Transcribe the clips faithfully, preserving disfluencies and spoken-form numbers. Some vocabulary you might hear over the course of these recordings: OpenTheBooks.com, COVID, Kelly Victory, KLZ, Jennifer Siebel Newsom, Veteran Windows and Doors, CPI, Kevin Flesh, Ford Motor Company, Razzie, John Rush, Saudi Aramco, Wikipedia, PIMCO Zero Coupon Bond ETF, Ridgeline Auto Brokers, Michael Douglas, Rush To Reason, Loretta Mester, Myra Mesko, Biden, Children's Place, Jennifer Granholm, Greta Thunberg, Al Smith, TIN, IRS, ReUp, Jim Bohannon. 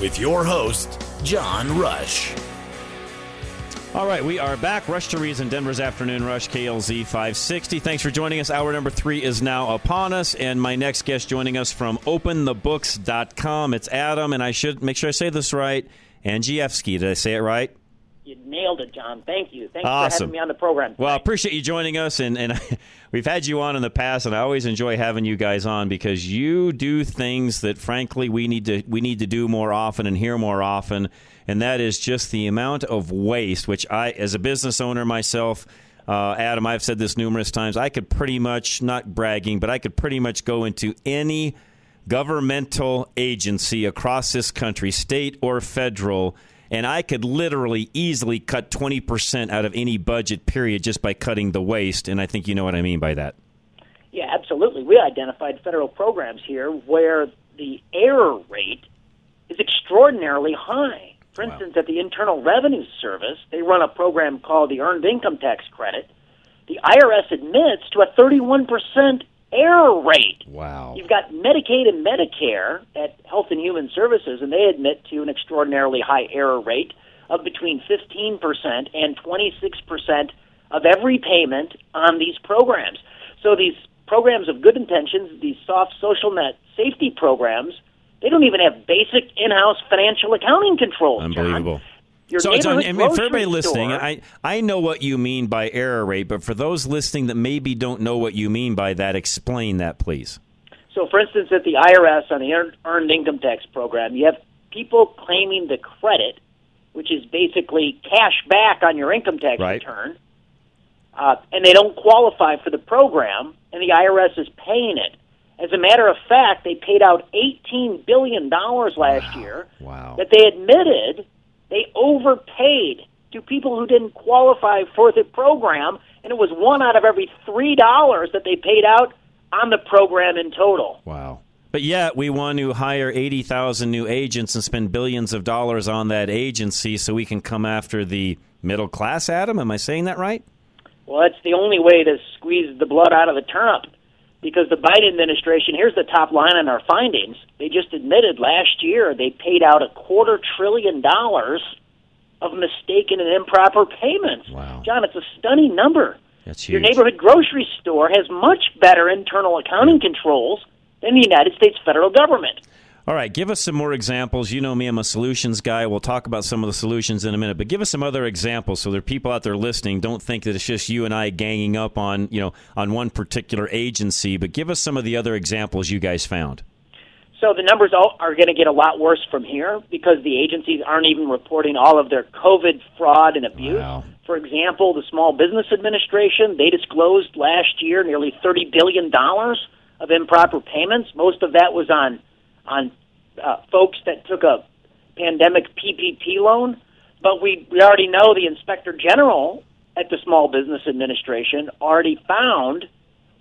with your host, John Rush. All right, we are back. Rush To Reason, Denver's Afternoon Rush, K L Z five sixty. Thanks for joining us. Hour number three is now upon us, and my next guest joining us from Open The Books dot com. It's Adam, and I should make sure I say this right, Andrzejewski. Did I say it right? You nailed it, John. Thank you. Thanks awesome. for having me on the program. Well, I appreciate you joining us, and, and we've had you on in the past, and I always enjoy having you guys on because you do things that, frankly, we need to we need to do more often and hear more often, and that is just the amount of waste, which I, as a business owner myself, uh, Adam, I've said this numerous times, I could pretty much, not bragging, but I could pretty much go into any governmental agency across this country, state or federal, and I could literally easily cut twenty percent out of any budget period just by cutting the waste, and I think you know what I mean by that. Yeah, absolutely. We identified federal programs here where the error rate is extraordinarily high. For instance, wow. At the Internal Revenue Service, they run a program called the Earned Income Tax Credit. The I R S admits to a thirty-one percent error rate. Wow. You've got Medicaid and Medicare at Health and Human Services, and they admit to an extraordinarily high error rate of between fifteen percent and twenty-six percent of every payment on these programs. So these programs of good intentions, these soft social net safety programs, they don't even have basic in-house financial accounting controls. Unbelievable. John. Your so, so and for everybody listening, I, I know what you mean by error rate, but for those listening that maybe don't know what you mean by that, explain that, please. So, for instance, at the I R S on the Earned Income Tax Program, you have people claiming the credit, which is basically cash back on your income tax right. return, uh, and they don't qualify for the program, and the I R S is paying it. As a matter of fact, they paid out eighteen billion dollars last wow. year wow. that they admitted they overpaid to people who didn't qualify for the program, and it was one out of every three dollars that they paid out on the program in total. Wow. But yet we want to hire eighty thousand new agents and spend billions of dollars on that agency so we can come after the middle class, Adam? Am I saying that right? Well, that's the only way to squeeze the blood out of the turnip, because the Biden administration, here's the top line on our findings, they just admitted last year they paid out a quarter trillion dollars of mistaken and improper payments. Wow. John, it's a stunning number. That's huge. Your neighborhood grocery store has much better internal accounting controls than the United States federal government. All right, give us some more examples. You know me, I'm a solutions guy. We'll talk about some of the solutions in a minute, but give us some other examples so there are people out there listening. Don't think that it's just you and I ganging up on, you know, on one particular agency, but give us some of the other examples you guys found. So the numbers are going to get a lot worse from here because the agencies aren't even reporting all of their COVID fraud and abuse. Wow. For example, the Small Business Administration, they disclosed last year nearly thirty billion dollars of improper payments. Most of that was on on uh, folks that took a pandemic P P P loan. But we, we already know the Inspector General at the Small Business Administration already found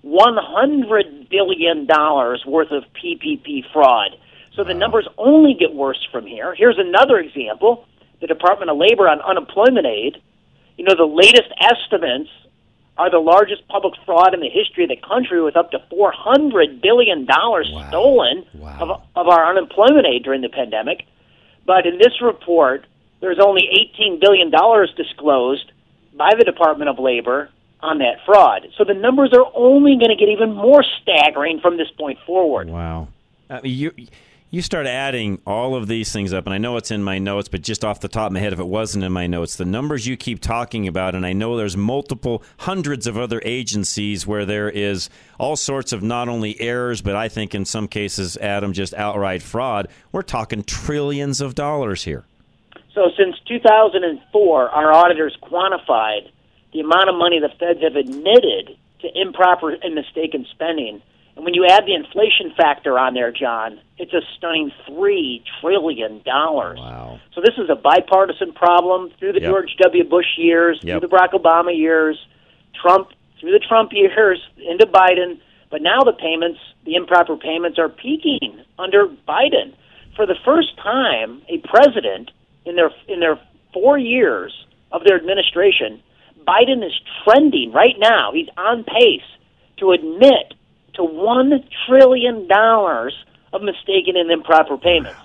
one hundred billion dollars worth of P P P fraud. So the wow. numbers only get worse from here. Here's another example, the Department of Labor on unemployment aid. You know, the latest estimates are the largest public fraud in the history of the country, with up to four hundred billion dollars wow. stolen wow. Of, of our unemployment aid during the pandemic. But in this report, there's only eighteen billion dollars disclosed by the Department of Labor on that fraud. So the numbers are only going to get even more staggering from this point forward. Wow. I mean, you, You start adding all of these things up, and I know it's in my notes, but just off the top of my head, if it wasn't in my notes, the numbers you keep talking about, and I know there's multiple hundreds of other agencies where there is all sorts of not only errors, but I think in some cases, Adam, just outright fraud. We're talking trillions of dollars here. So since two thousand four, our auditors quantified the amount of money the feds have admitted to improper and mistaken spending. And when you add the inflation factor on there, John, it's a stunning three trillion dollars. Wow. So this is a bipartisan problem through the yep. George W. Bush years, yep. through the Barack Obama years, Trump, through the Trump years, into Biden. But now the payments, the improper payments, are peaking under Biden. For the first time, a president, in their in their four years of their administration, Biden is trending right now. He's on pace to admit to one trillion dollars of mistaken and improper payments.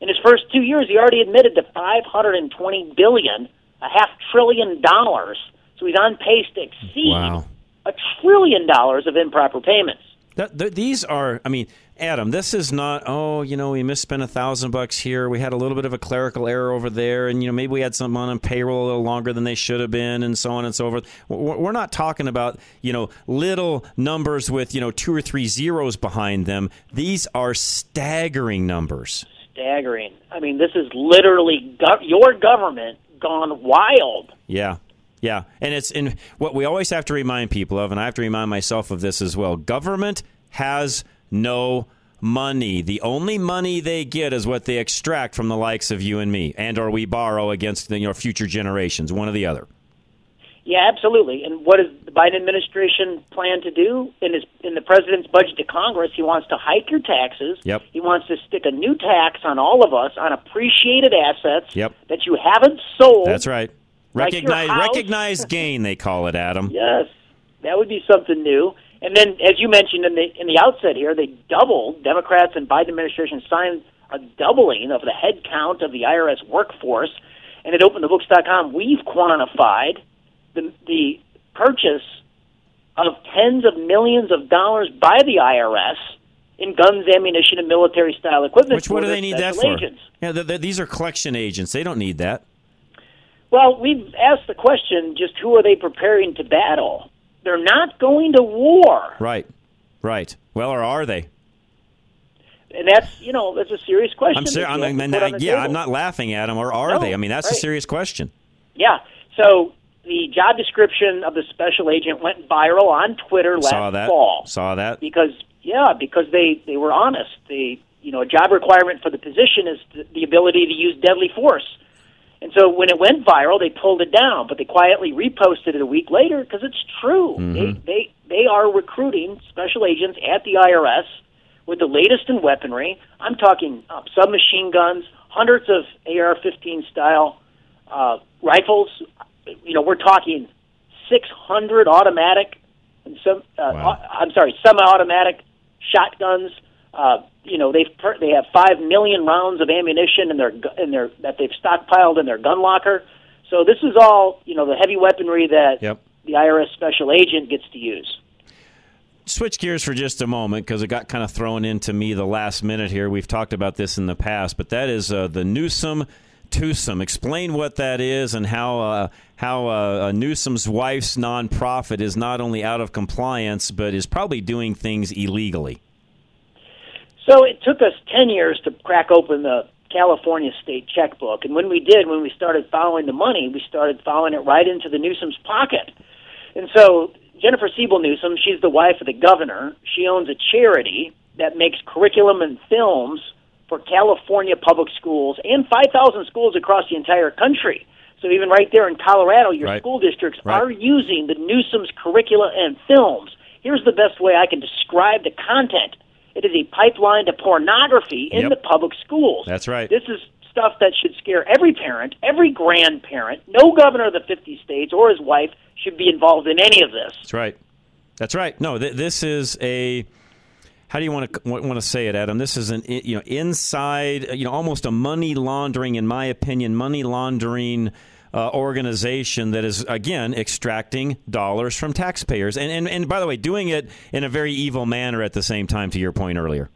In his first two years, he already admitted to five hundred twenty billion dollars, a half trillion dollars. So he's on pace to exceed wow. a trillion dollars of improper payments. That, th- these are, I mean, Adam, this is not, oh, you know, we misspent a thousand bucks here. We had a little bit of a clerical error over there. And, you know, maybe we had someone on payroll a little longer than they should have been, and so on and so forth. We're not talking about, you know, little numbers with, you know, two or three zeros behind them. These are staggering numbers. Staggering. I mean, this is literally go- your government gone wild. Yeah. Yeah, and it's in what we always have to remind people of, and I have to remind myself of this as well. Government has no money. The only money they get is what they extract from the likes of you and me, and or we borrow against the, you know, future generations, one or the other. Yeah, absolutely. And what does the Biden administration plan to do? In his in the president's budget to Congress, he wants to hike your taxes. Yep. He wants to stick a new tax on all of us on appreciated assets yep. that you haven't sold. That's right. Like recognize, recognized gain, they call it, Adam. Yes, that would be something new. And then, as you mentioned in the in the outset here, they doubled. Democrats and Biden administration signed a doubling of the head count of the I R S workforce. And at Open The Books dot com, we've quantified the, the purchase of tens of millions of dollars by the I R S in guns, ammunition, and military-style equipment. Which, what do they need that for? Yeah, the, the, these are collection agents. They don't need that. Well, we've asked the question, just who are they preparing to battle? They're not going to war. Right, right. Well, or are they? And that's, you know, that's a serious question. I'm ser- I'm, I'm, I'm, yeah, table. I'm not laughing at them. Or are no, they? I mean, that's right. a serious question. Yeah. So the job description of the special agent went viral on Twitter last Saw that. fall. Saw that. Because, yeah, because they, they were honest. The, you know, a job requirement for the position is the, the ability to use deadly force. And so when it went viral, they pulled it down, but they quietly reposted it a week later because it's true. Mm-hmm. They, they they are recruiting special agents at the I R S with the latest in weaponry. I'm talking uh, submachine guns, hundreds of A R fifteen style uh, rifles. You know, we're talking six hundred automatic and some. Uh, wow. I'm sorry, semi-automatic shotguns. Uh, you know, they've per- they have five million rounds of ammunition in their gu- in their that they've stockpiled in their gun locker. So this is all, you know, the heavy weaponry that yep. the I R S special agent gets to use. Switch gears for just a moment because it got kind of thrown into me the last minute here. We've talked about this in the past, but that is uh, the Newsom twosome. Explain what that is and how uh, how uh, Newsom's wife's nonprofit is not only out of compliance but is probably doing things illegally. So it took us ten years to crack open the California state checkbook. And when we did, when we started following the money, we started following it right into the Newsom's pocket. And so Jennifer Siebel Newsom, she's the wife of the governor. She owns a charity that makes curriculum and films for California public schools and five thousand schools across the entire country. So even right there in Colorado, your right. school districts right. are using the Newsom's curricula and films. Here's the best way I can describe the content. It is a pipeline to pornography in yep. the public schools. That's right. This is stuff that should scare every parent, every grandparent. No governor of the fifty states or his wife should be involved in any of this. That's right. That's right. No, th- this is a, how do you want to want to say it, Adam? This is an, you know, inside, you know, almost a money laundering, in my opinion, money laundering Uh, organization that is, again, extracting dollars from taxpayers. And, and, and, by the way, doing it in a very evil manner at the same time, to your point earlier.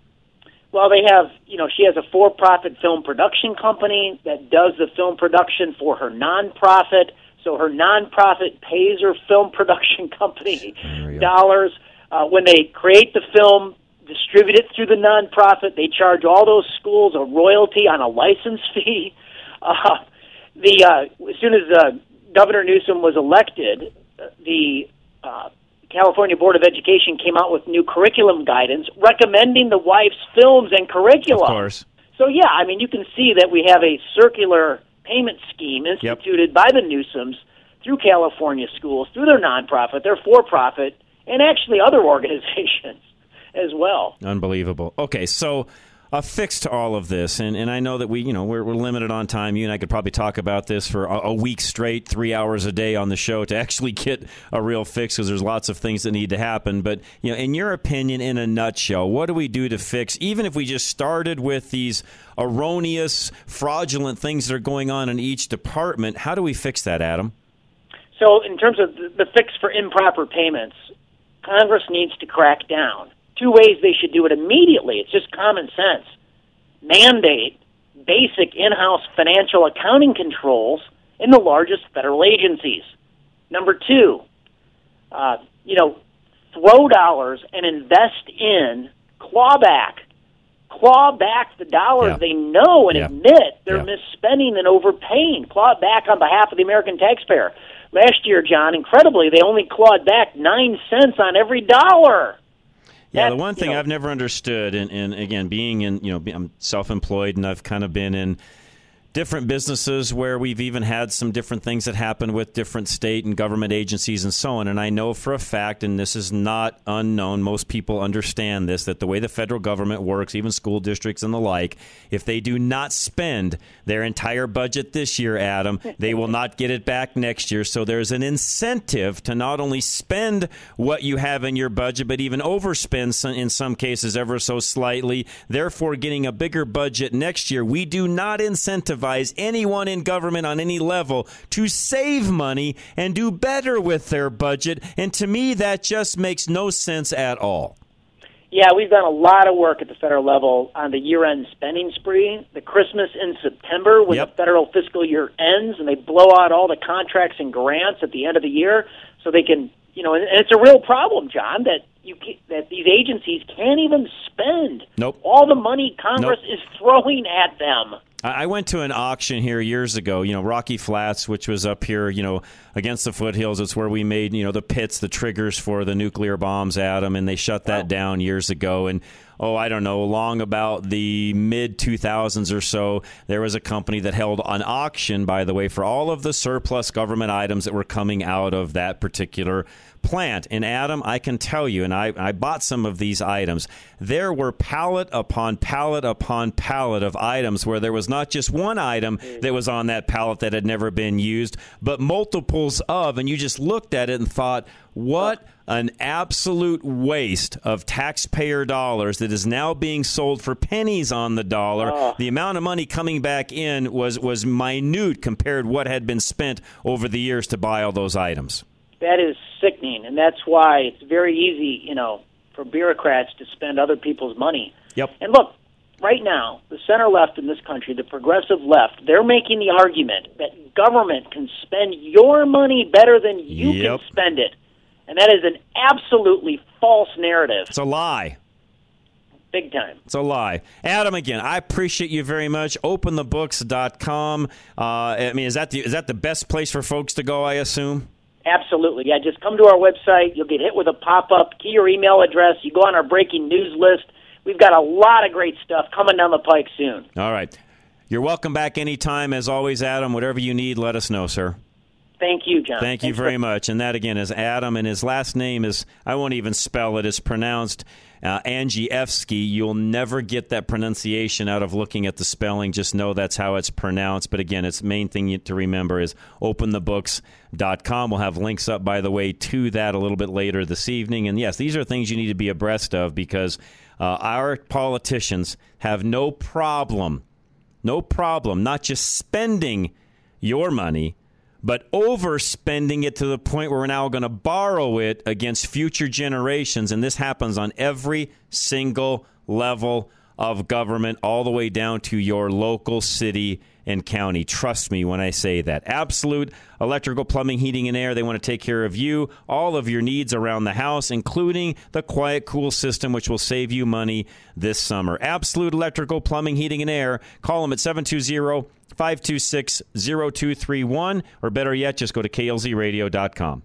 Well, they have, you know, she has a for-profit film production company that does the film production for her nonprofit. So her nonprofit pays her film production company dollars. Uh, when they create the film, distribute it through the nonprofit, they charge all those schools a royalty on a license fee. Uh, the uh, as soon as uh, Governor Newsom was elected, the uh, California Board of Education came out with new curriculum guidance recommending the wife's films and curriculum. Of course. So, yeah, I mean, you can see that we have a circular payment scheme instituted yep. by the Newsoms through California schools, through their nonprofit, their for-profit, and actually other organizations as well. Unbelievable. Okay, so a fix to all of this, and, and I know that we, you know, we're, we're limited on time. You and I could probably talk about this for a, a week straight, three hours a day on the show to actually get a real fix because there's lots of things that need to happen. But, you know, in your opinion, in a nutshell, what do we do to fix, even if we just started with these erroneous, fraudulent things that are going on in each department, how do we fix that, Adam? So in terms of the fix for improper payments, Congress needs to crack down. Two ways they should do it immediately. It's just common sense. Mandate basic in-house financial accounting controls in the largest federal agencies. Number two, uh, you know, throw dollars and invest in clawback. Claw back the dollars yeah. they know and yeah. admit they're yeah. misspending and overpaying. Claw back on behalf of the American taxpayer. Last year, John, incredibly, they only clawed back nine cents on every dollar. Yeah, That's, the one thing you know, I've never understood, and, and again, being in, you know, I'm self-employed and I've kind of been in different businesses where we've even had some different things that happen with different state and government agencies and so on. And I know for a fact, and this is not unknown, most people understand this, that the way the federal government works, even school districts and the like, if they do not spend their entire budget this year, Adam, they will not get it back next year. So there's an incentive to not only spend what you have in your budget, but even overspend in some cases ever so slightly, therefore getting a bigger budget next year. We do not incentivize anyone in government on any level to save money and do better with their budget. And to me, that just makes no sense at all. Yeah, we've done a lot of work at the federal level on the year-end spending spree, the Christmas in September when yep. the federal fiscal year ends and they blow out all the contracts and grants at the end of the year so they can, you know, and it's a real problem, John, that you that these agencies can't even spend nope. all the money Congress nope. is throwing at them. I went to an auction here years ago, you know, Rocky Flats, which was up here, you know, against the foothills. It's where we made, you know, the pits, the triggers for the nuclear bombs, Adam, and they shut that wow. down years ago. And, oh, I don't know, along about the mid two thousands or so, there was a company that held an auction, by the way, for all of the surplus government items that were coming out of that particular plant. And Adam, I can tell you, and I, I bought some of these items, there were pallet upon pallet upon pallet of items where there was not just one item that was on that pallet that had never been used, but multiples of, and you just looked at it and thought, what an absolute waste of taxpayer dollars that is now being sold for pennies on the dollar. Oh. The amount of money coming back in was, was minute compared to what had been spent over the years to buy all those items. That is sickening, and that's why it's very easy, you know, for bureaucrats to spend other people's money. Yep. And look, right now, the center left in this country, the progressive left, they're making the argument that government can spend your money better than you yep. can spend it. And that is an absolutely false narrative. It's a lie. Big time. It's a lie. Adam, again, I appreciate you very much. Open the books dot com. Uh, I mean, is that the, is that the best place for folks to go, I assume? Absolutely. Yeah, just come to our website. You'll get hit with a pop-up. Key your email address. You go on our breaking news list. We've got a lot of great stuff coming down the pike soon. All right. You're welcome back anytime. As always, Adam, whatever you need, let us know, sir. Thank you, John. Thank you very much. And that, again, is Adam. And his last name is, I won't even spell it, it's pronounced uh, Andrzejewski. You'll never get that pronunciation out of looking at the spelling. Just know that's how it's pronounced. But, again, its main thing to remember is open the books dot com. We'll have links up, by the way, to that a little bit later this evening. And, yes, these are things you need to be abreast of because uh, our politicians have no problem, no problem, not just spending your money, but overspending it to the point where we're now going to borrow it against future generations. And this happens on every single level of government all the way down to your local city and county. Trust me when I say that. Absolute Electrical, Plumbing, Heating, and Air. They want to take care of you, all of your needs around the house, including the Quiet Cool system, which will save you money this summer. Absolute Electrical, Plumbing, Heating, and Air. Call them at seven two zero, five two six, zero two three one, or better yet, just go to K L Z radio dot com.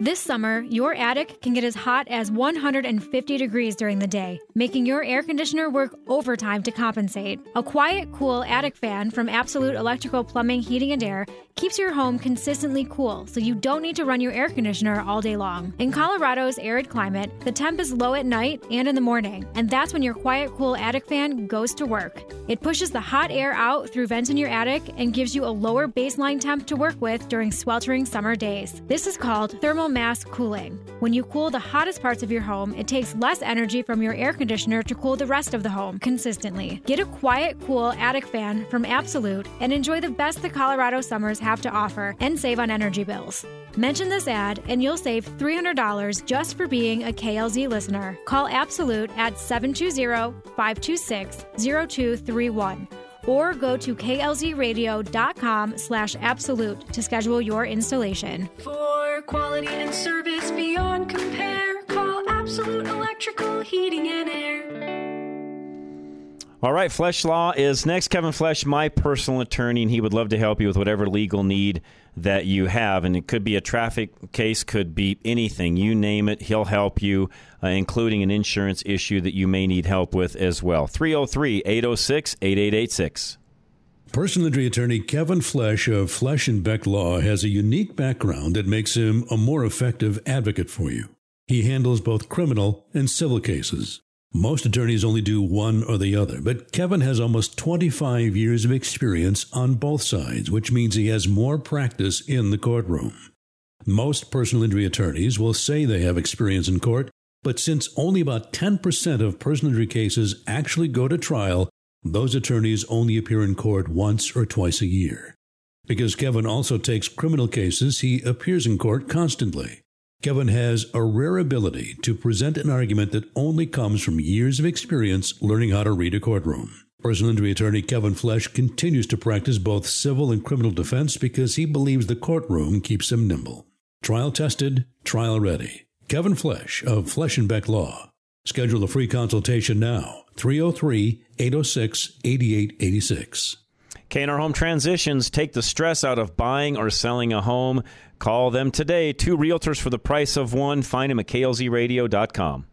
This summer, your attic can get as hot as one hundred fifty degrees during the day, making your air conditioner work overtime to compensate. A Quiet Cool attic fan from Absolute Electrical, Plumbing, Heating, and Air keeps your home consistently cool, so you don't need to run your air conditioner all day long. In Colorado's arid climate, the temp is low at night and in the morning, and that's when your Quiet Cool attic fan goes to work. It pushes the hot air out through vents in your attic and gives you a lower baseline temp to work with during sweltering summer days. This is called thermal mass cooling. When you cool the hottest parts of your home, it takes less energy from your air conditioner to cool the rest of the home consistently. Get a Quiet Cool attic fan from Absolute and enjoy the best the Colorado summers have to offer and save on energy bills. Mention this ad and you'll save three hundred dollars just for being a K L Z listener. Call Absolute at seven two zero, five two six, zero two three one or go to klzradio.com slash absolute to schedule your installation. For quality and service beyond compare, call Absolute Electrical, Heating, and Air. All right, Flesh Law is next. Kevin Flesh, my personal attorney, and he would love to help you with whatever legal need that you have. And it could be a traffic case, could be anything. You name it, he'll help you, uh, including an insurance issue that you may need help with as well. three oh three, eight oh six, eight eight eight six. Personal injury attorney Kevin Flesh of Flesh and Beck Law has a unique background that makes him a more effective advocate for you. He handles both criminal and civil cases. Most attorneys only do one or the other, but Kevin has almost twenty-five years of experience on both sides, which means he has more practice in the courtroom. Most personal injury attorneys will say they have experience in court, but since only about ten percent of personal injury cases actually go to trial, those attorneys only appear in court once or twice a year. Because Kevin also takes criminal cases, he appears in court constantly. Kevin has a rare ability to present an argument that only comes from years of experience learning how to read a courtroom. Personal injury attorney Kevin Flesh continues to practice both civil and criminal defense because he believes the courtroom keeps him nimble. Trial tested, trial ready. Kevin Flesh of Flesh and Beck Law. Schedule a free consultation now. three oh three, eight oh six, eight eight eight six. K and R Home Transitions. Take the stress out of buying or selling a home. Call them today. Two realtors for the price of one. Find them at K L Z radio dot com.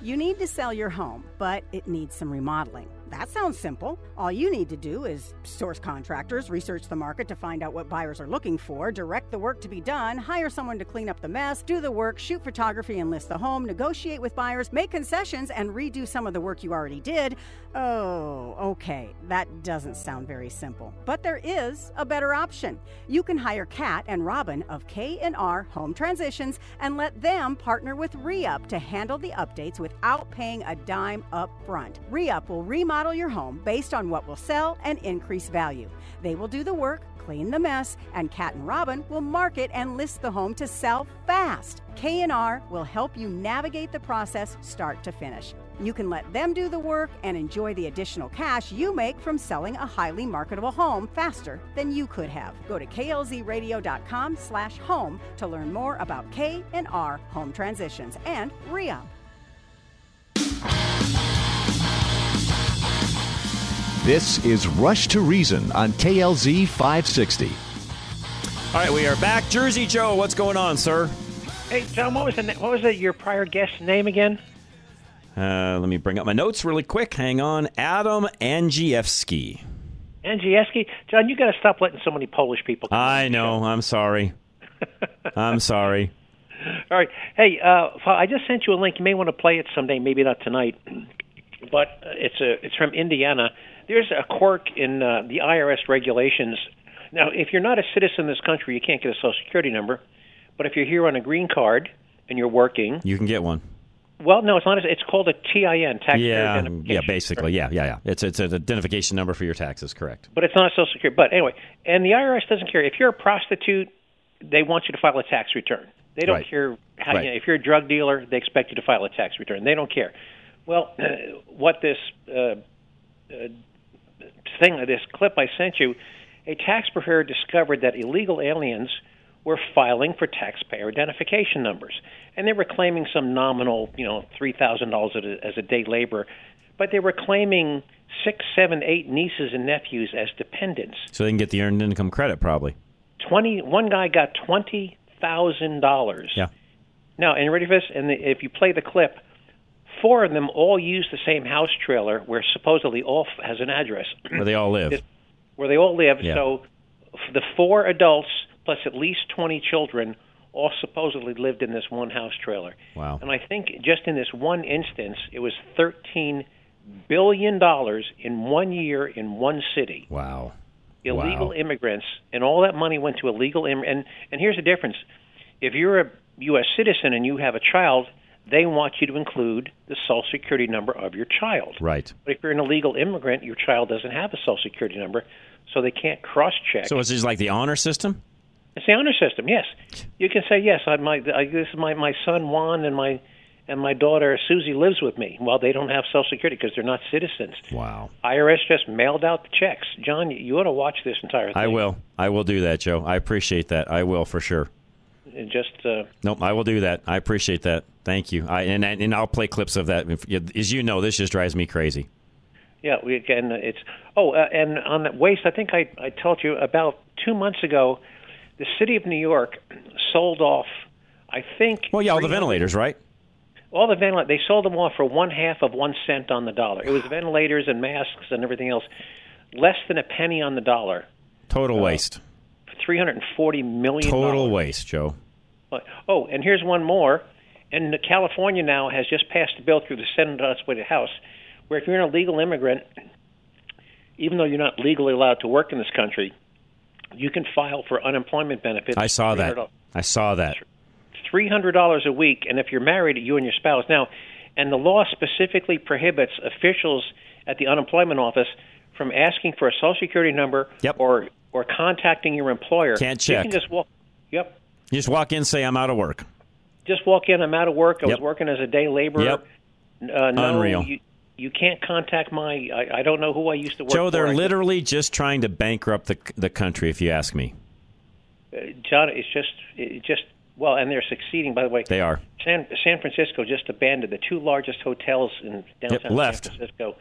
You need to sell your home, but it needs some remodeling. That sounds simple. All you need to do is source contractors, research the market to find out what buyers are looking for, direct the work to be done, hire someone to clean up the mess, do the work, shoot photography and list the home, negotiate with buyers, make concessions, and redo some of the work you already did. Oh, okay. That doesn't sound very simple. But there is a better option. You can hire Kat and Robin of K and R Home Transitions and let them partner with ReUp to handle the updates without paying a dime up front. ReUp will remodel your home based on what will sell and increase value. They will do the work, clean the mess, and Cat and Robin will market and list the home to sell fast. K and R will help you navigate the process start to finish. You can let them do the work and enjoy the additional cash you make from selling a highly marketable home faster than you could have. Go to klzradio.com slash home to learn more about K and R Home Transitions and ReUp. This is Rush to Reason on K L Z five sixty. All right, we are back. Jersey Joe, what's going on, sir? Hey, Tom, what was the, what was the, your prior guest's name again? Uh, let me bring up my notes really quick. Hang on. Adam Andrzejewski. Andrzejewski? John, you got to stop letting so many Polish people come. I know. I'm sorry. I'm sorry. All right. Hey, uh, I just sent you a link. You may want to play it someday, maybe not tonight. But it's a it's from Indiana. There's a quirk in uh, the I R S regulations. Now, if you're not a citizen of this country, you can't get a Social Security number. But if you're here on a green card and you're working, you can get one. Well, no, it's not. A, it's called a T I N, tax yeah, identification. Yeah, basically, number. yeah, yeah, yeah. It's it's an identification number for your taxes, correct? But it's not Social Security. But anyway, and the I R S doesn't care if you're a prostitute. They want you to file a tax return. They don't right. care Right. You know, if you're a drug dealer, they expect you to file a tax return. They don't care. Well, uh, what this uh, uh, thing, this clip I sent you, a tax preparer discovered that illegal aliens were filing for taxpayer identification numbers, and they were claiming some nominal, you know, three thousand dollars as a day laborer, but they were claiming six, seven, eight nieces and nephews as dependents. So they can get the earned income credit, probably. Twenty. One guy got twenty thousand dollars. Yeah. Now, and ready for this? And the, if you play the clip, four of them all use the same house trailer where supposedly all f- has an address. Where they all live. Where they all live. Yeah. So the four adults plus at least twenty children all supposedly lived in this one house trailer. Wow. And I think just in this one instance, it was thirteen billion dollars in one year in one city. Wow. Illegal wow. immigrants, and all that money went to illegal immigrants. And, and here's the difference. If you're a U S citizen and you have a child, they want you to include the Social Security number of your child. Right. But if you're an illegal immigrant, your child doesn't have a Social Security number, so they can't cross-check. So it's just like the honor system? It's the honor system, yes. You can say, yes, I, my, I, this is my, my son Juan and my and my daughter Susie lives with me. Well, they don't have Social Security because they're not citizens. Wow. I R S just mailed out the checks. John, you ought to watch this entire thing. I will. I will do that, Joe. I appreciate that. I will for sure. And just uh, nope, I will do that. I appreciate that. Thank you. I and and I'll play clips of that. If, as you know, this just drives me crazy. Yeah, we, and it's oh, uh, and on that waste, I think I I told you about two months ago. The city of New York sold off, I think. Well, yeah, all the ventilators, right? All the ventilators. They sold them off for one half of one cent on the dollar. It was ventilators and masks and everything else, less than a penny on the dollar. Total uh, waste. three hundred forty million dollars. Total waste, Joe. Oh, and here's one more. And California now has just passed a bill through the Senate on its way to the House where if you're an illegal immigrant, even though you're not legally allowed to work in this country, you can file for unemployment benefits. I saw that. I saw that. three hundred dollars a week, and if you're married, you and your spouse. Now, and the law specifically prohibits officials at the unemployment office from asking for a Social Security number yep. or or contacting your employer. Can't check. You can just walk. Yep. You just walk in and say, I'm out of work. Just walk in, I'm out of work. I yep. was working as a day laborer. Yep. Uh, no, Unreal. You, You can't contact my, I, I don't know who I used to work Joe, for. Joe, they're literally just trying to bankrupt the the country, if you ask me. Uh, John, it's just, it just, well, and they're succeeding, by the way. They are. San, San Francisco just abandoned the two largest hotels in downtown yep, San Francisco.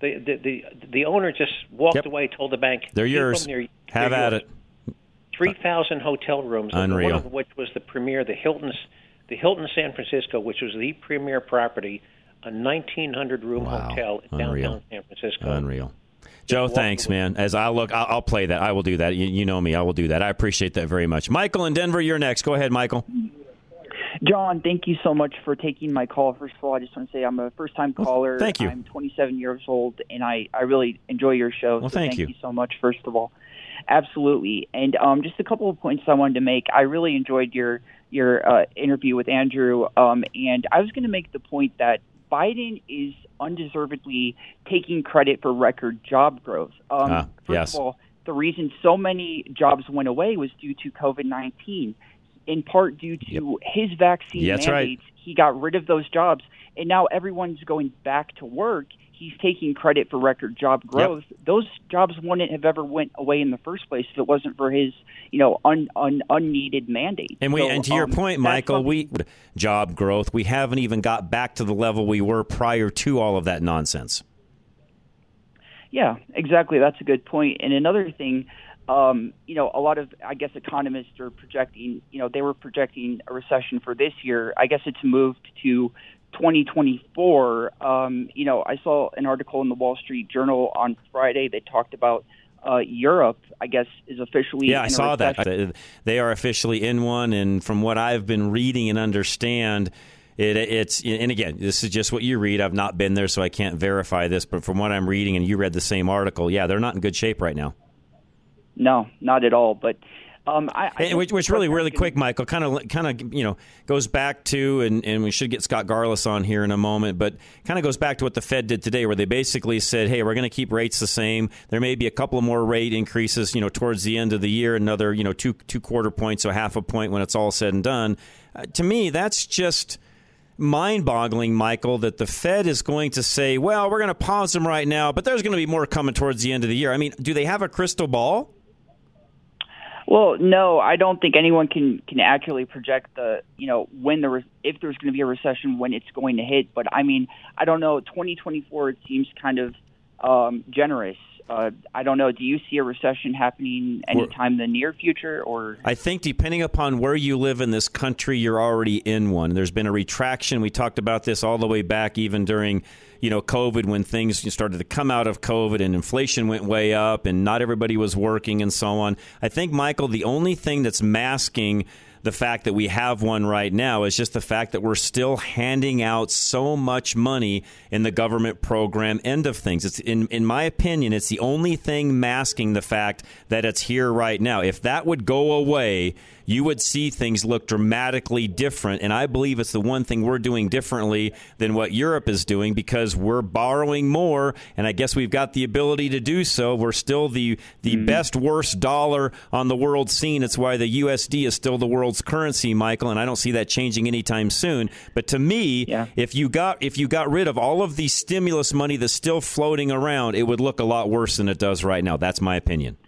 The, the, the, the owner just walked yep. away, told the bank. They're yours. They're, Have they're at yours. It. three thousand hotel rooms. Unreal. One of which was the premier, the Hilton, the Hilton San Francisco, which was the premier property. A nineteen hundred room wow. hotel in Unreal. downtown San Francisco. Unreal. Joe, thanks, away. man. As I look, I'll, I'll play that. I will do that. You, you know me. I will do that. I appreciate that very much. Michael in Denver, you're next. Go ahead, Michael. John, thank you so much for taking my call. First of all, I just want to say I'm a first-time caller. Well, thank you. I'm twenty-seven years old, and I, I really enjoy your show. Well, so thank, thank you. you so much, first of all. Absolutely. And um, just a couple of points I wanted to make. I really enjoyed your, your uh, interview with Andrew, um, and I was going to make the point that Biden is undeservedly taking credit for record job growth. Um, uh, first yes. of all, the reason so many jobs went away was due to COVID nineteen, in part due to yep. his vaccine yeah, mandates. Right. He got rid of those jobs, and now everyone's going back to work. He's taking credit for record job growth. Yep. Those jobs wouldn't have ever went away in the first place if it wasn't for his, you know, un, un, unneeded mandate. And we, so, and to um, your point, Michael, we job growth. We haven't even got back to the level we were prior to all of that nonsense. Yeah, exactly. That's a good point. And another thing. Um, you know, a lot of, I guess, economists are projecting, you know, they were projecting a recession for this year. I guess it's moved to twenty twenty-four. Um, you know, I saw an article in the Wall Street Journal on Friday that talked about uh, Europe, I guess, is officially yeah, in I saw recession. That. They are officially in one. And from what I've been reading and understand, it, it's, and again, this is just what you read. I've not been there, so I can't verify this. But from what I'm reading, and you read the same article, yeah, they're not in good shape right now. No, not at all. But Um, I, I which, which really, really quick, Michael, kind of, kind of, you know, goes back to, and, and we should get Scott Garliss on here in a moment, but kind of goes back to what the Fed did today, where they basically said, hey, we're going to keep rates the same. There may be a couple of more rate increases, you know, towards the end of the year, another, you know, two two quarter points, so half a point when it's all said and done. Uh, to me, that's just mind-boggling, Michael, that the Fed is going to say, well, we're going to pause them right now, but there's going to be more coming towards the end of the year. I mean, do they have a crystal ball? Well, no, I don't think anyone can, can accurately project the, you know, when the re- if there's going to be a recession, when it's going to hit. But I mean, I don't know. twenty twenty-four, it seems kind of um, generous. Uh, I don't know. Do you see a recession happening anytime in the near future? Or I think depending upon where you live in this country, you're already in one. There's been a retraction. We talked about this all the way back even during, you know, COVID, when things started to come out of COVID and inflation went way up and not everybody was working and so on. I think, Michael, the only thing that's masking the fact that we have one right now is just the fact that we're still handing out so much money in the government program end of things. It's in, in my opinion, it's the only thing masking the fact that it's here right now. If that would go away, you would see things look dramatically different. And I believe it's the one thing we're doing differently than what Europe is doing, because we're borrowing more. And I guess we've got the ability to do so. We're still the, the mm-hmm. best, worst dollar on the world scene. It's why the U S D is still the world's currency, Michael. And I don't see that changing anytime soon. But to me, yeah. if you got if you got rid of all of the stimulus money that's still floating around, it would look a lot worse than it does right now. That's my opinion.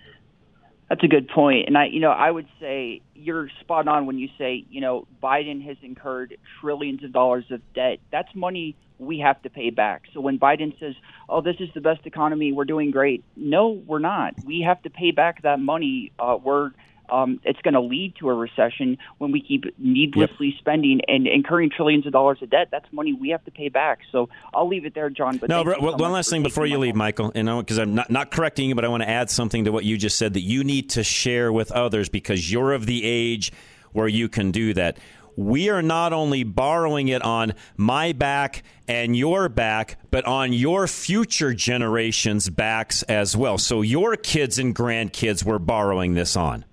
That's a good point. And I, you know, I would say you're spot on when you say, you know, Biden has incurred trillions of dollars of debt. That's money we have to pay back. So when Biden says, oh, this is the best economy, we're doing great. No, we're not. We have to pay back that money. Uh, we're um, it's going to lead to a recession when we keep needlessly yep. spending and incurring trillions of dollars of debt. That's money we have to pay back. So I'll leave it there, John. But no, bro, well, so one last thing before you leave, Michael, and because I'm not, not correcting you, but I want to add something to what you just said that you need to share with others, because you're of the age where you can do that. We are not only borrowing it on my back and your back, but on your future generations' backs as well. So your kids and grandkids we're borrowing this on.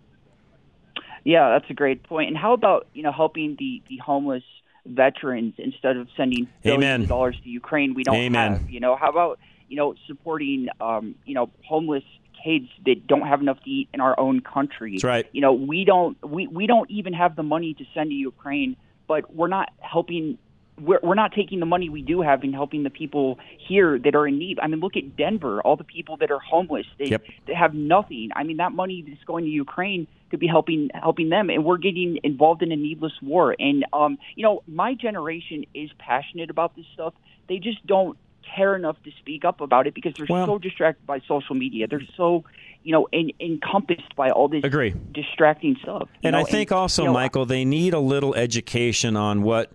Yeah, that's a great point. And how about, you know, helping the, the homeless veterans instead of sending billions Amen. Of dollars to Ukraine? We don't Amen. Have, you know, how about, you know, supporting, um, you know, homeless kids that don't have enough to eat in our own country? That's right. You know, we don't we, we don't even have the money to send to Ukraine, but we're not helping. We're, we're not taking the money we do have and helping the people here that are in need. I mean, look at Denver, all the people that are homeless. They, yep. they have nothing. I mean, that money that's going to Ukraine could be helping helping them, and we're getting involved in a needless war. And, um, you know, my generation is passionate about this stuff. They just don't care enough to speak up about it because they're well, so distracted by social media. They're so, you know, en- encompassed by all this agree. Distracting stuff. And know? I think and, also, you know, Michael, they need a little education on what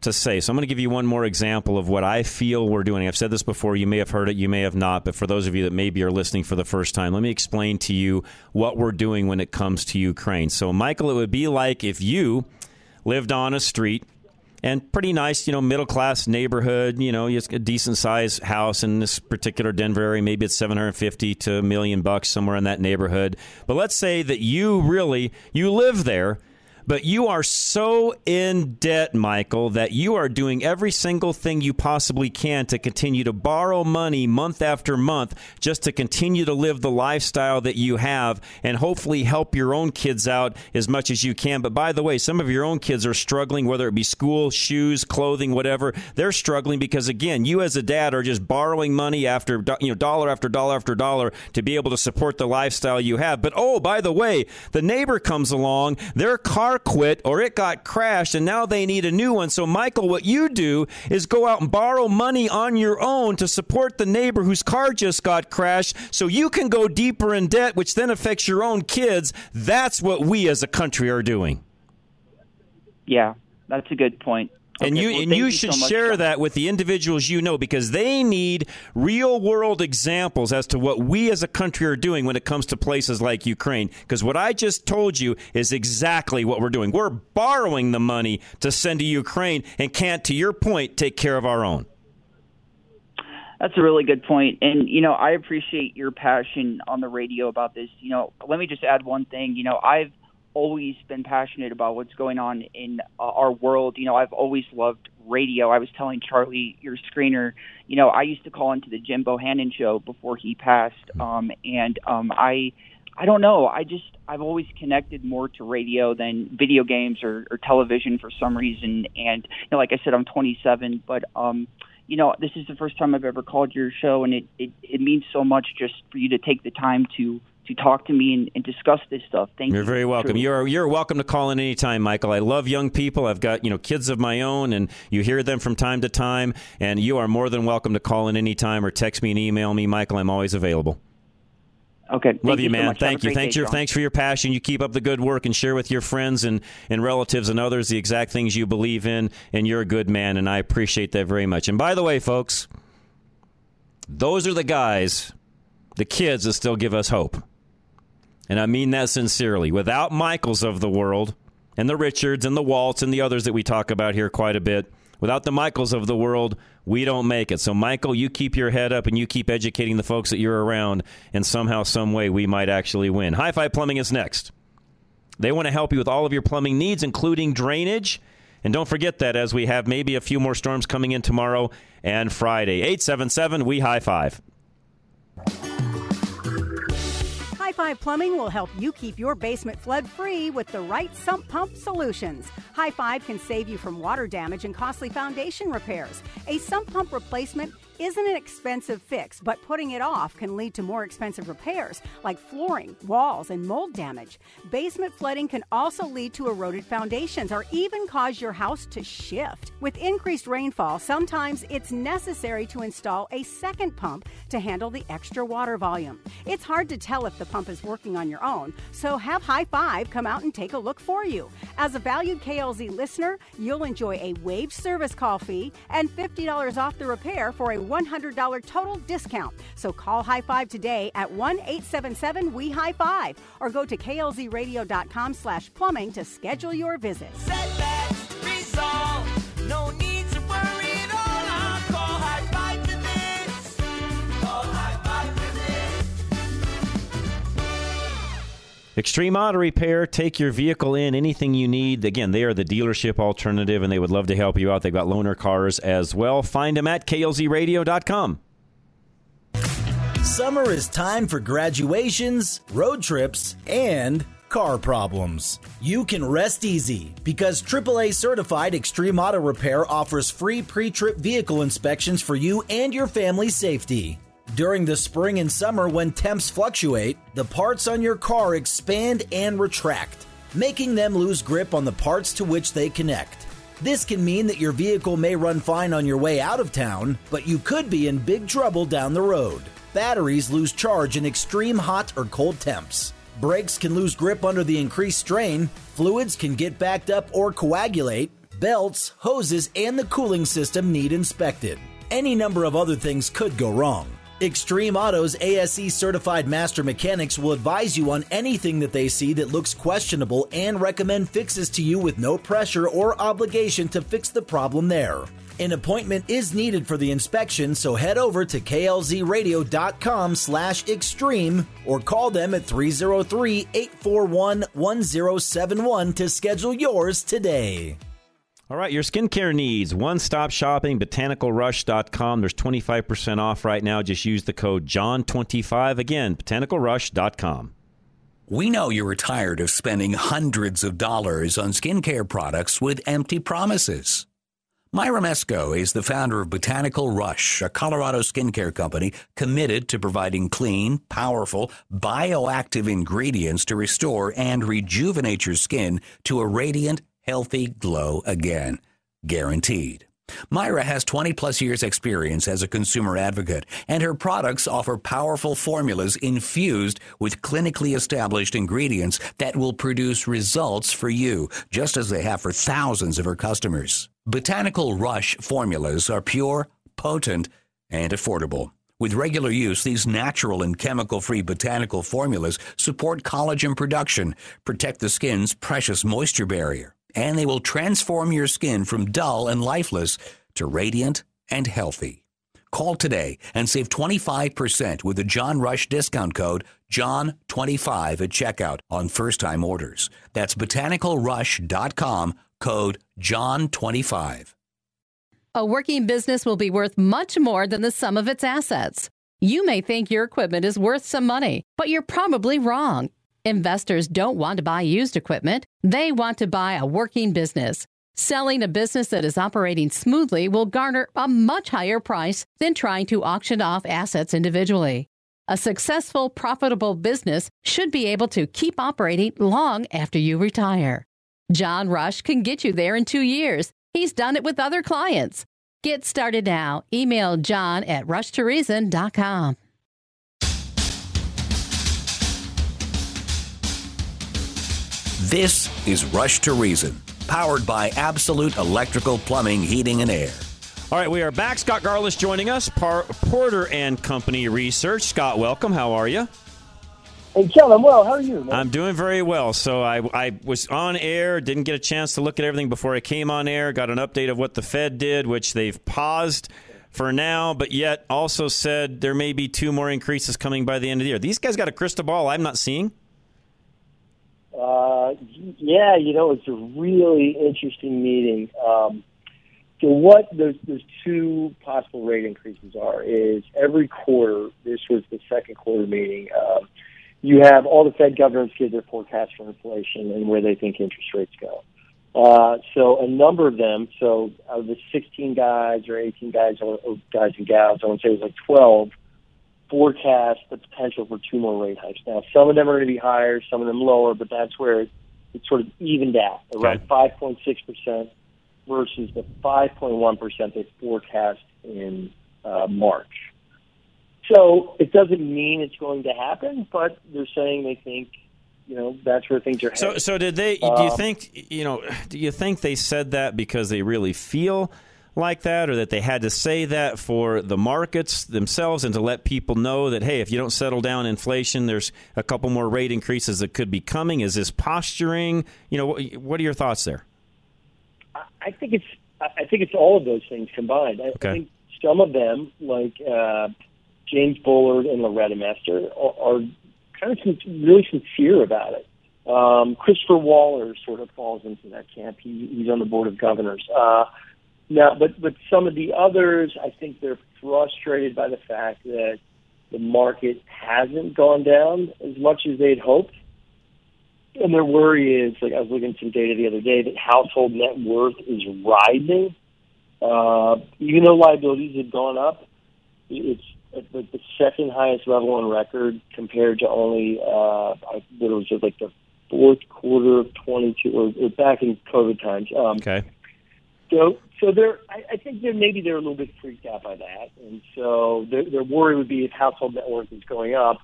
to say. So I'm going to give you one more example of what I feel we're doing. I've said this before. You may have heard it. You may have not. But for those of you that maybe are listening for the first time, let me explain to you what we're doing when it comes to Ukraine. So, Michael, it would be like if you lived on a street and pretty nice, you know, middle-class neighborhood, you know, it's a decent-sized house in this particular Denver area. Maybe it's seven hundred fifty to a million bucks, somewhere in that neighborhood. But let's say that you really, you live there. But you are so in debt, Michael, that you are doing every single thing you possibly can to continue to borrow money month after month just to continue to live the lifestyle that you have and hopefully help your own kids out as much as you can. But by the way, some of your own kids are struggling, whether it be school, shoes, clothing, whatever. They're struggling because, again, you as a dad are just borrowing money after, you know, dollar after dollar after dollar to be able to support the lifestyle you have. But, oh, by the way, the neighbor comes along, their car quit or it got crashed and now they need a new one. So, Michael, what you do is go out and borrow money on your own to support the neighbor whose car just got crashed so you can go deeper in debt, which then affects your own kids. That's what we as a country are doing. Yeah, that's a good point. Okay, and you well, and you should you so share that with the individuals you know, because they need real-world examples as to what we as a country are doing when it comes to places like Ukraine. Because what I just told you is exactly what we're doing. We're borrowing the money to send to Ukraine and can't, to your point, take care of our own. That's a really good point. And, you know, I appreciate your passion on the radio about this. You know, let me just add one thing. You know, I've always been passionate about what's going on in uh, our world. You know, I've always loved radio. I was telling Charlie, your screener, you know, I used to call into the Jim Bohannon show before he passed. Um, and um, I, I don't know. I just, I've always connected more to radio than video games or, or television for some reason. And, you know, like I said, I'm twenty-seven, but, um, you know, this is the first time I've ever called your show, and it, it, it means so much just for you to take the time to to talk to me and, and discuss this stuff. Thank you. You're very welcome. You're you're welcome to call in anytime, Michael. I love young people. I've got, you know, kids of my own, and you hear them from time to time, and you are more than welcome to call in anytime or text me and email me, Michael. I'm always available. Okay. Love you, man. Thank you. Thanks your, thanks for your passion. You keep up the good work and share with your friends and, and relatives and others the exact things you believe in, and you're a good man, and I appreciate that very much. And by the way, folks, those are the guys, the kids that still give us hope. And I mean that sincerely. Without Michaels of the world and the Richards and the Waltz and the others that we talk about here quite a bit, without the Michaels of the world, we don't make it. So, Michael, you keep your head up and you keep educating the folks that you're around, and somehow, some way, we might actually win. Hi-Fi Plumbing is next. They want to help you with all of your plumbing needs, including drainage. And don't forget that as we have maybe a few more storms coming in tomorrow and Friday. eight seven seven, W E, H I G H five. Hi-Fi Plumbing will help you keep your basement flood-free with the right sump pump solutions. Hi-Fi can save you from water damage and costly foundation repairs. A sump pump replacement isn't an expensive fix, but putting it off can lead to more expensive repairs like flooring, walls, and mold damage. Basement flooding can also lead to eroded foundations or even cause your house to shift. With increased rainfall, sometimes it's necessary to install a second pump to handle the extra water volume. It's hard to tell if the pump is working on your own, so have High Five come out and take a look for you. As a valued K L Z listener, you'll enjoy a waived service call fee and fifty dollars off the repair for a one hundred dollars total discount. So call High Five today at one eight seven seven, W E, H I G H five or go to klzradio.com slash plumbing to schedule your visit. Setbacks resolved. No need to worry at all. Call High Five for this. Call High Five for this. Extreme Auto Repair. Take your vehicle in. Anything you need. Again, they are the dealership alternative, and they would love to help you out. They've got loaner cars as well. Find them at K L Z radio dot com. Summer is time for graduations, road trips, and car problems. You can rest easy because triple A certified Extreme Auto Repair offers free pre-trip vehicle inspections for you and your family's safety. During the spring and summer when temps fluctuate, the parts on your car expand and retract, making them lose grip on the parts to which they connect. This can mean that your vehicle may run fine on your way out of town, but you could be in big trouble down the road. Batteries lose charge in extreme hot or cold temps. Brakes can lose grip under the increased strain. Fluids can get backed up or coagulate. Belts, hoses, and the cooling system need inspected. Any number of other things could go wrong. Extreme Auto's A S E certified master mechanics will advise you on anything that they see that looks questionable and recommend fixes to you with no pressure or obligation to fix the problem there. An appointment is needed for the inspection, so head over to klzradio.com slash extreme or call them at three oh three, eight four one, one oh seven one to schedule yours today. All right, your skincare needs, one-stop shopping, botanical rush dot com. There's twenty-five percent off right now. Just use the code John twenty-five. Again, botanical rush dot com. We know you are tired of spending hundreds of dollars on skincare products with empty promises. Myra Mesko is the founder of Botanical Rush, a Colorado skincare company committed to providing clean, powerful, bioactive ingredients to restore and rejuvenate your skin to a radiant, healthy glow again, guaranteed. Myra has twenty plus years experience as a consumer advocate, and her products offer powerful formulas infused with clinically established ingredients that will produce results for you, just as they have for thousands of her customers. Botanical Rush formulas are pure, potent, and affordable. With regular use, these natural and chemical-free botanical formulas support collagen production, protect the skin's precious moisture barrier, and they will transform your skin from dull and lifeless to radiant and healthy. Call today and save twenty-five percent with the John Rush discount code John twenty-five at checkout on first-time orders. That's botanical rush dot com, code John twenty-five. A working business will be worth much more than the sum of its assets. You may think your equipment is worth some money, but you're probably wrong. Investors don't want to buy used equipment. They want to buy a working business. Selling a business that is operating smoothly will garner a much higher price than trying to auction off assets individually. A successful, profitable business should be able to keep operating long after you retire. John Rush can get you there in two years. He's done it with other clients. Get started now. Email John at rush to reason dot com. This is Rush to Reason, powered by Absolute Electrical, Plumbing, Heating, and Air. All right, we are back. Scott Garliss joining us, Par- Porter and Company Research. Scott, welcome. How are you? Hey, John, I'm well. How are you, man? I'm doing very well. So I, I was on air, didn't get a chance to look at everything before I came on air, got an update of what the Fed did, which they've paused for now, but yet also said there may be two more increases coming by the end of the year. These guys got a crystal ball I'm not seeing. Uh, yeah, you know, it's a really interesting meeting. Um, so what those, those two possible rate increases are is every quarter, this was the second quarter meeting, uh, you have all the Fed governors give their forecast for inflation and where they think interest rates go. Uh, so a number of them, so out of the sixteen guys or eighteen guys or, or guys and gals, I want to say it was like twelve, forecast the potential for two more rate hikes. Now, some of them are going to be higher, some of them lower, but that's where it, it sort of evened out, around five point six percent versus the five point one percent they forecast in uh, March. So it doesn't mean it's going to happen, but they're saying they think, you know, that's where things are headed. So, so did they? Do you think, you know, do you think they said that because they really feel like that, or that they had to say that for the markets themselves and to let people know that, hey, if you don't settle down inflation, there's a couple more rate increases that could be coming? Is this posturing? You know, what are your thoughts there? I think it's I think it's all of those things combined. I, okay. I think some of them, like Uh, James Bullard and Loretta Mester are, are kind of really sincere about it. Um, Christopher Waller sort of falls into that camp. He, he's on the board of governors. Uh, now, but, but some of the others, I think they're frustrated by the fact that the market hasn't gone down as much as they'd hoped. And their worry is, like I was looking at some data the other day, that household net worth is rising. Uh, even though liabilities have gone up, it's at the second highest level on record, compared to only uh, I it was like the fourth quarter of twenty-two, or, or back in COVID times. Um, okay. So, so they're I, I think they're maybe they're a little bit freaked out by that, and so their, their worry would be if household net worth is going up,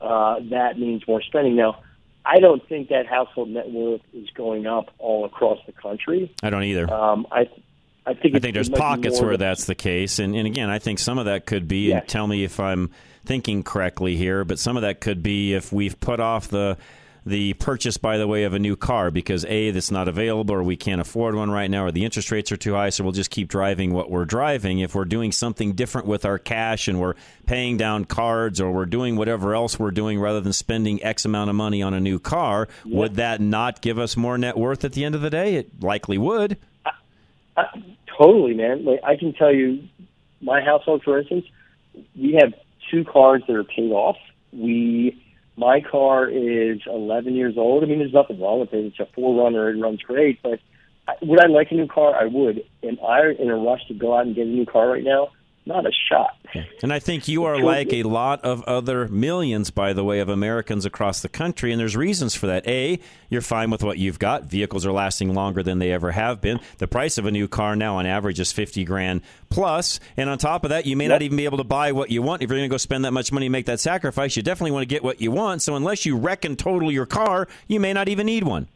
uh, that means more spending. Now, I don't think that household net worth is going up all across the country. I don't either. Um, I. I think, I think there's pockets where that's the case. And, and again, I think some of that could be, yes. and tell me if I'm thinking correctly here, but some of that could be if we've put off the the purchase, by the way, of a new car because, A, that's not available or we can't afford one right now or the interest rates are too high, so we'll just keep driving what we're driving. If we're doing something different with our cash and we're paying down cards or we're doing whatever else we're doing rather than spending X amount of money on a new car, yep. would that not give us more net worth at the end of the day? It likely would. Uh, totally, man. Like, I can tell you, my household, for instance, we have two cars that are paid off. We, my car is eleven years old. I mean, there's nothing wrong with it. It's a four runner. It runs great. But I, would I like a new car? I would. Am I in a rush to go out and get a new car right now? Not a shot. And I think you are like a lot of other millions, by the way, of Americans across the country, and there's reasons for that. A, you're fine with what you've got. Vehicles are lasting longer than they ever have been. The price of a new car now on average is fifty grand plus, and on top of that, you may yep. not even be able to buy what you want. If you're going to go spend that much money and make that sacrifice, you definitely want to get what you want. So unless you wreck and total your car, you may not even need one.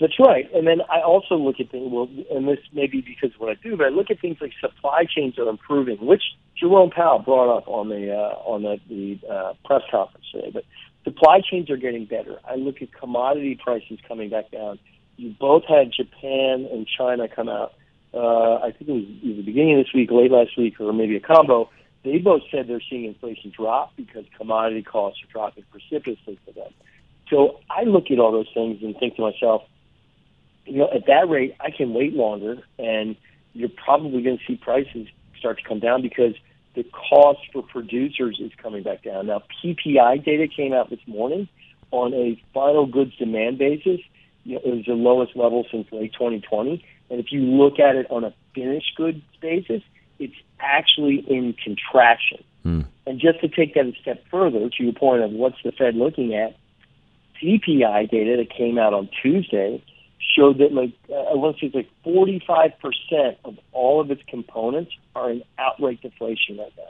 That's right. And then I also look at things, well, and this may be because of what I do, but I look at things like supply chains are improving, which Jerome Powell brought up on the uh, on the, the uh, press conference today. But supply chains are getting better. I look at commodity prices coming back down. You both had Japan and China come out uh, I think it was either the beginning of this week, late last week, or maybe a combo, they both said they're seeing inflation drop because commodity costs are dropping precipitously for them. So I look at all those things and think to myself, you know, at that rate, I can wait longer, and you're probably going to see prices start to come down because the cost for producers is coming back down. Now, P P I data came out this morning on a final goods demand basis. You know, it was the lowest level since late twenty twenty. And if you look at it on a finished goods basis, it's actually in contraction. Mm. And just to take that a step further, to your point of what's the Fed looking at, C P I data that came out on Tuesday showed that, like, uh, I want to say it's like forty-five percent of all of its components are in outright deflation right now.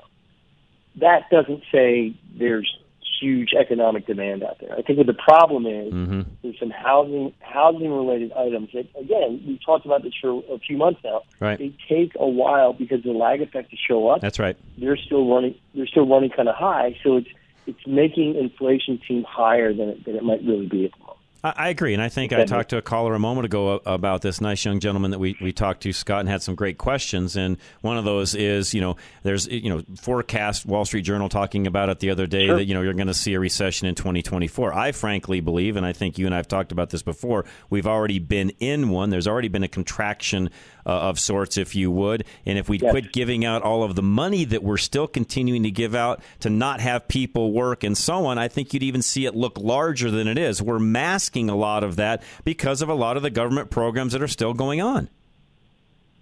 That doesn't say there's huge economic demand out there. I think what the problem is, mm-hmm. there's some housing housing related items that, again, we've talked about this for a few months now. Right. They take a while because the lag effect to show up. That's right. They're still running. They're still running kind of high, so it's it's making inflation seem higher than it, than it might really be at the moment. I agree, and I think I talked to a caller a moment ago about this nice young gentleman that we, we talked to, Scott, and had some great questions. And one of those is, you know, there's, you know, forecast, Wall Street Journal talking about it the other day, sure. that, you know, you're going to see a recession in twenty twenty-four. I frankly believe, and I think you and I have talked about this before, we've already been in one. There's already been a contraction uh, of sorts, if you would. And if we yes. quit giving out all of the money that we're still continuing to give out to not have people work and so on, I think you'd even see it look larger than it is. We're masking a lot of that because of a lot of the government programs that are still going on.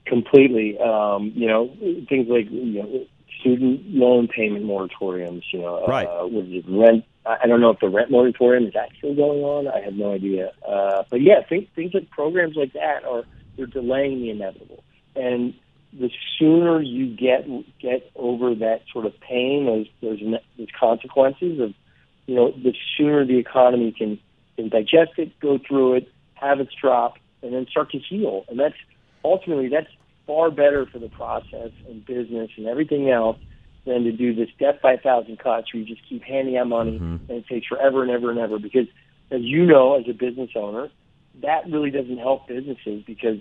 Completely. Um, you know, things like, you know, student loan payment moratoriums, you know, right. uh, what is it, rent? I don't know if the rent moratorium is actually going on. I have no idea. Uh, but yeah, things, things like programs like that are, they're delaying the inevitable. And the sooner you get, get over that sort of pain, those, those, those consequences of, you know, the sooner the economy can, and digest it, go through it, have it drop, and then start to heal. And that's ultimately, that's far better for the process and business and everything else than to do this death by a thousand cuts where you just keep handing out money mm-hmm. and it takes forever and ever and ever. Because, as you know, as a business owner, that really doesn't help businesses because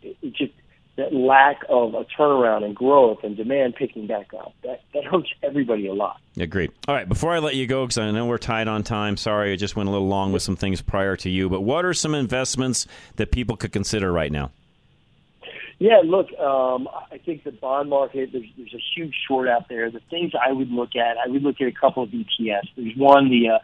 it, it just that lack of a turnaround and growth and demand picking back up, that, that hurts everybody a lot. Agreed. All right, before I let you go, because I know we're tight on time, sorry, I just went a little long with some things prior to you, but what are some investments that people could consider right now? Yeah, look, um, I think the bond market, there's, there's a huge short out there. The things I would look at, I would look at a couple of E T Fs. There's one, the uh,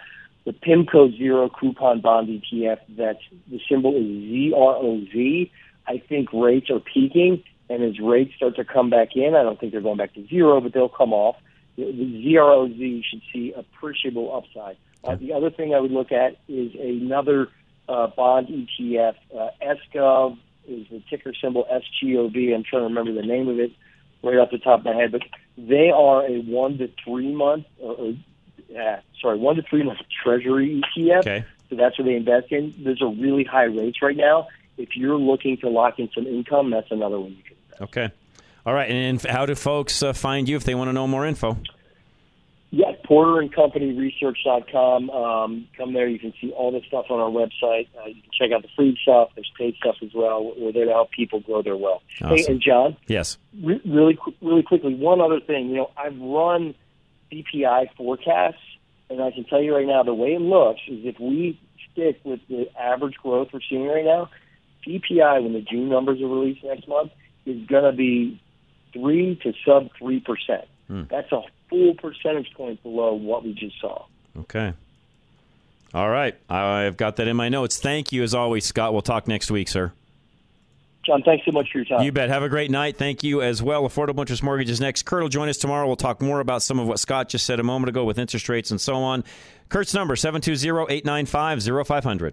the PIMCO Zero Coupon Bond E T F, that the symbol is Z R O Z. I think rates are peaking, and as rates start to come back in, I don't think they're going back to zero, but they'll come off. The Z R O Z should see appreciable upside. Uh, the other thing I would look at is another uh, bond E T F. Uh, S G O V is the ticker symbol S G O V. I'm trying to remember the name of it right off the top of my head, but they are a one to three month, or, or, uh, sorry, one to three month Treasury E T F. Okay. So that's what they invest in. Those are really high rates right now. If you're looking to lock in some income, that's another one you can invest. Okay. All right. And how do folks uh, find you if they want to know more info? Yeah, Porter and Company Research dot com. Um, come there. You can see all the stuff on our website. Uh, you can check out the free stuff. There's paid stuff as well. We're there to help people grow their wealth. Awesome. Hey, and John? Yes. Re- really, really quickly, one other thing. You know, I've run B P I forecasts, and I can tell you right now, the way it looks is if we stick with the average growth we're seeing right now, C P I, when the June numbers are released next month, is going to be three to sub three percent. Hmm. That's a full percentage point below what we just saw. Okay. All right. I've got that in my notes. Thank you, as always, Scott. We'll talk next week, sir. John, thanks so much for your time. You bet. Have a great night. Thank you as well. Affordable Interest Mortgage is next. Kurt will join us tomorrow. We'll talk more about some of what Scott just said a moment ago with interest rates and so on. Kurt's number, seven two zero, eight nine five, zero five zero zero.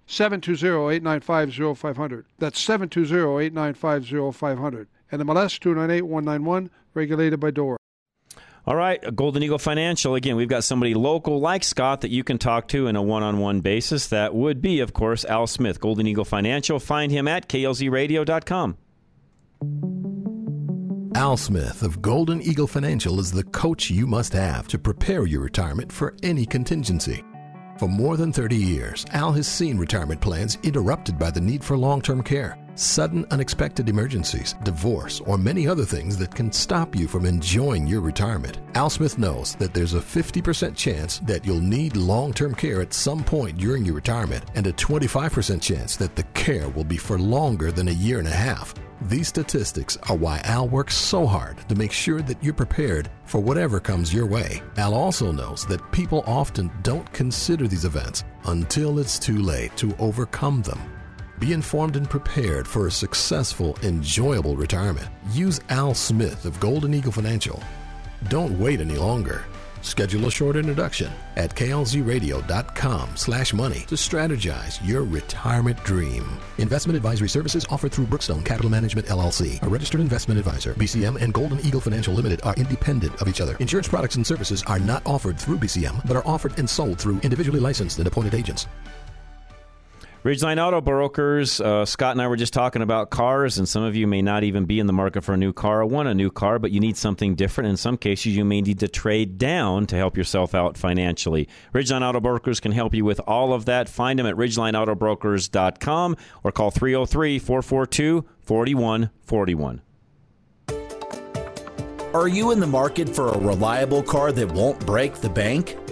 seven two zero, eight nine five, zero five zero zero. That's seven two zero, eight nine five, zero five zero zero. And M L S two nine eight, one nine one, regulated by D O R A. All right, Golden Eagle Financial. Again, we've got somebody local like Scott that you can talk to in a one-on-one basis. That would be, of course, Al Smith, Golden Eagle Financial. Find him at K L Z radio dot com. Al Smith of Golden Eagle Financial is the coach you must have to prepare your retirement for any contingency. For more than thirty years, Al has seen retirement plans interrupted by the need for long-term care, sudden unexpected emergencies, divorce, or many other things that can stop you from enjoying your retirement. Al Smith knows that there's a fifty percent chance that you'll need long-term care at some point during your retirement and a twenty-five percent chance that the care will be for longer than a year and a half. These statistics are why Al works so hard to make sure that you're prepared for whatever comes your way. Al also knows that people often don't consider these events until it's too late to overcome them. Be informed and prepared for a successful, enjoyable retirement. Use Al Smith of Golden Eagle Financial. Don't wait any longer. Schedule a short introduction at K L Z radio dot com slash money to strategize your retirement dream. Investment advisory services offered through Brookstone Capital Management, L L C, a registered investment advisor. B C M and Golden Eagle Financial Limited are independent of each other. Insurance products and services are not offered through B C M, but are offered and sold through individually licensed and appointed agents. Ridgeline Auto Brokers, uh, Scott and I were just talking about cars, and some of you may not even be in the market for a new car or want a new car, but you need something different. In some cases, you may need to trade down to help yourself out financially. Ridgeline Auto Brokers can help you with all of that. Find them at Ridgeline Auto Brokers dot com or call three oh three, four four two, four one four one. Are you in the market for a reliable car that won't break the bank?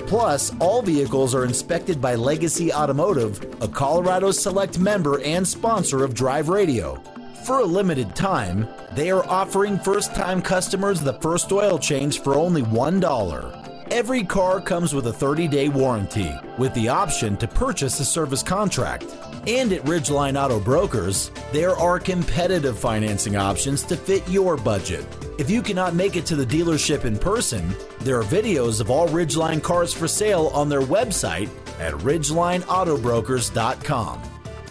Plus, all vehicles are inspected by Legacy Automotive, a Colorado Select member and sponsor of Drive Radio. For a limited time, they are offering first-time customers the first oil change for only one dollar. Every car comes with a thirty-day warranty, with the option to purchase a service contract. And at Ridgeline Auto Brokers, there are competitive financing options to fit your budget. If you cannot make it to the dealership in person, there are videos of all Ridgeline cars for sale on their website at Ridgeline Auto Brokers dot com.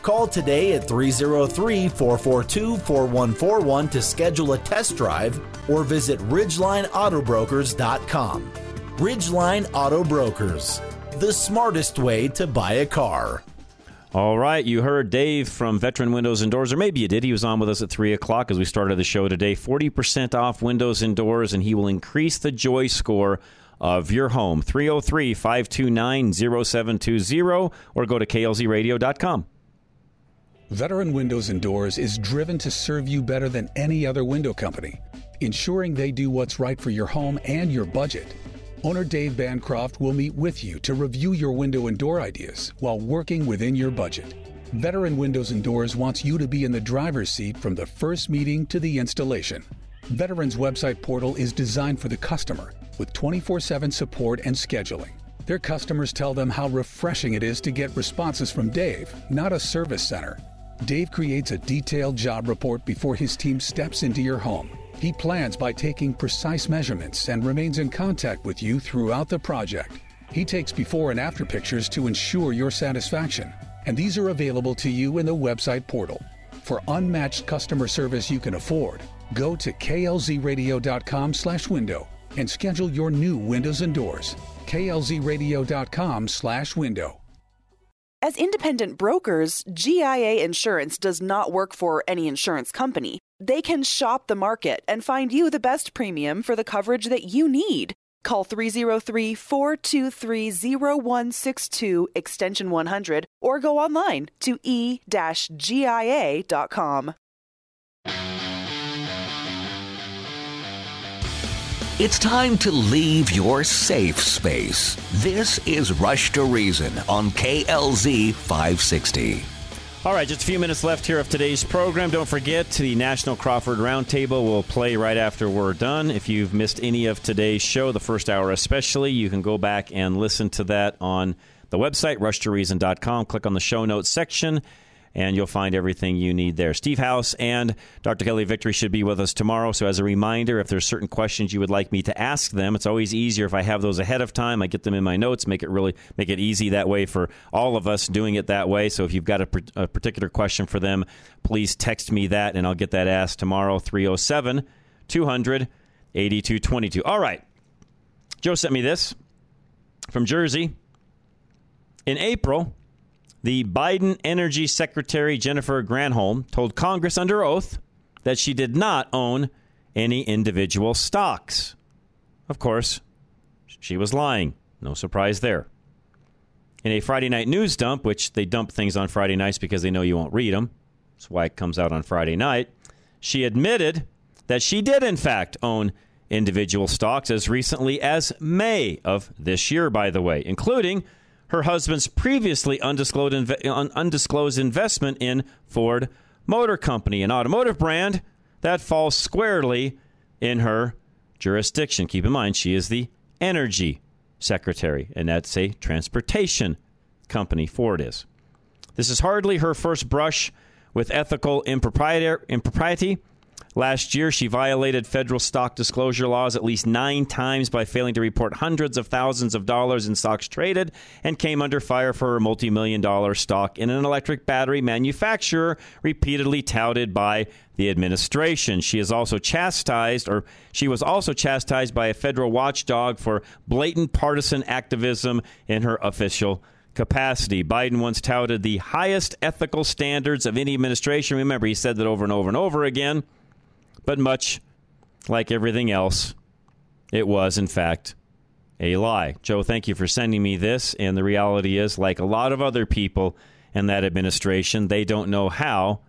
Call today at three oh three, four four two, four one four one to schedule a test drive or visit Ridgeline Auto Brokers dot com. Ridgeline Auto Brokers, the smartest way to buy a car. All right, you heard Dave from Veteran Windows and Doors, or maybe you did. He was on with us at three o'clock as we started the show today. forty percent off windows and doors, and he will increase the joy score of your home. three oh three, five two nine, oh seven two oh or go to K L Z radio dot com. Veteran Windows and Doors is driven to serve you better than any other window company, ensuring they do what's right for your home and your budget. Owner Dave Bancroft will meet with you to review your window and door ideas while working within your budget. Veteran Windows and Doors wants you to be in the driver's seat from the first meeting to the installation. Veteran's website portal is designed for the customer with twenty-four seven support and scheduling. Their customers tell them how refreshing it is to get responses from Dave, not a service center. Dave creates a detailed job report before his team steps into your home. He plans by taking precise measurements and remains in contact with you throughout the project. He takes before and after pictures to ensure your satisfaction, and these are available to you in the website portal. For unmatched customer service you can afford, go to K L Z radio dot com slash window and schedule your new windows and doors. K L Z radio dot com slash window. As independent brokers, G I A Insurance does not work for any insurance company. They can shop the market and find you the best premium for the coverage that you need. Call three oh three, four two three, oh one six two, extension one hundred, or go online to e dash G I A dot com. It's time to leave your safe space. This is Rush to Reason on K L Z five sixty. All right, just a few minutes left here of today's program. Don't forget, the National Crawford Roundtable will play right after we're done. If you've missed any of today's show, the first hour especially, you can go back and listen to that on the website, rush to reason dot com. Click on the show notes section, and you'll find everything you need there. Steve House and Doctor Kelly Victory should be with us tomorrow. So as a reminder, if there's certain questions you would like me to ask them, it's always easier if I have those ahead of time. I get them in my notes, make it really make it easy that way for all of us doing it that way. So if you've got a, a particular question for them, please text me that, and I'll get that asked tomorrow, three oh seven, two hundred, eighty-two twenty-two. All right. Joe sent me this from Jersey. In April, the Biden Energy Secretary, Jennifer Granholm, told Congress under oath that she did not own any individual stocks. Of course, she was lying. No surprise there. In a Friday night news dump, which they dump things on Friday nights because they know you won't read them. That's why it comes out on Friday night. She admitted that she did, in fact, own individual stocks as recently as May of this year, by the way, including her husband's previously undisclosed undisclosed investment in Ford Motor Company, an automotive brand that falls squarely in her jurisdiction. Keep in mind, she is the energy secretary, and that's a transportation company, Ford is. This is hardly her first brush with ethical impropriety. Last year, she violated federal stock disclosure laws at least nine times by failing to report hundreds of thousands of dollars in stocks traded, and came under fire for her multi-million dollar stock in an electric battery manufacturer repeatedly touted by the administration. She is also chastised, or she was also chastised by a federal watchdog for blatant partisan activism in her official capacity. Biden once touted the highest ethical standards of any administration. Remember, he said that over and over and over again. But much like everything else, it was, in fact, a lie. Joe, thank you for sending me this. And the reality is, like a lot of other people in that administration, they don't know how,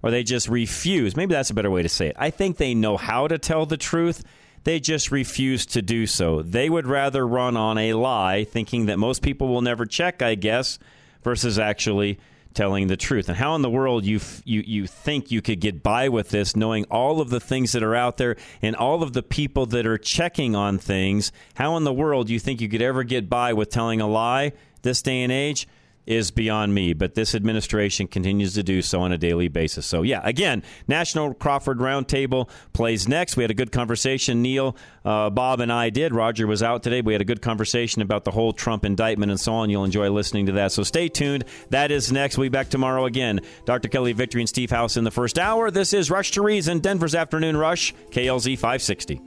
or they just refuse. Maybe that's a better way to say it. I think they know how to tell the truth. They just refuse to do so. They would rather run on a lie, thinking that most people will never check, I guess, versus actually telling the truth. And how in the world you f- you you think you could get by with this, knowing all of the things that are out there and all of the people that are checking on things? How in the world you think you could ever get by with telling a lie this day and age is beyond me. But this administration continues to do so on a daily basis. So, yeah, again, National Crawford Roundtable plays next. We had a good conversation. Neil, uh, Bob, and I did. Roger was out today. We had a good conversation about the whole Trump indictment and so on. You'll enjoy listening to that. So stay tuned. That is next. We'll be back tomorrow again. Doctor Kelly Victory and Steve House in the first hour. This is Rush to Reason, Denver's Afternoon Rush, K L Z five sixty.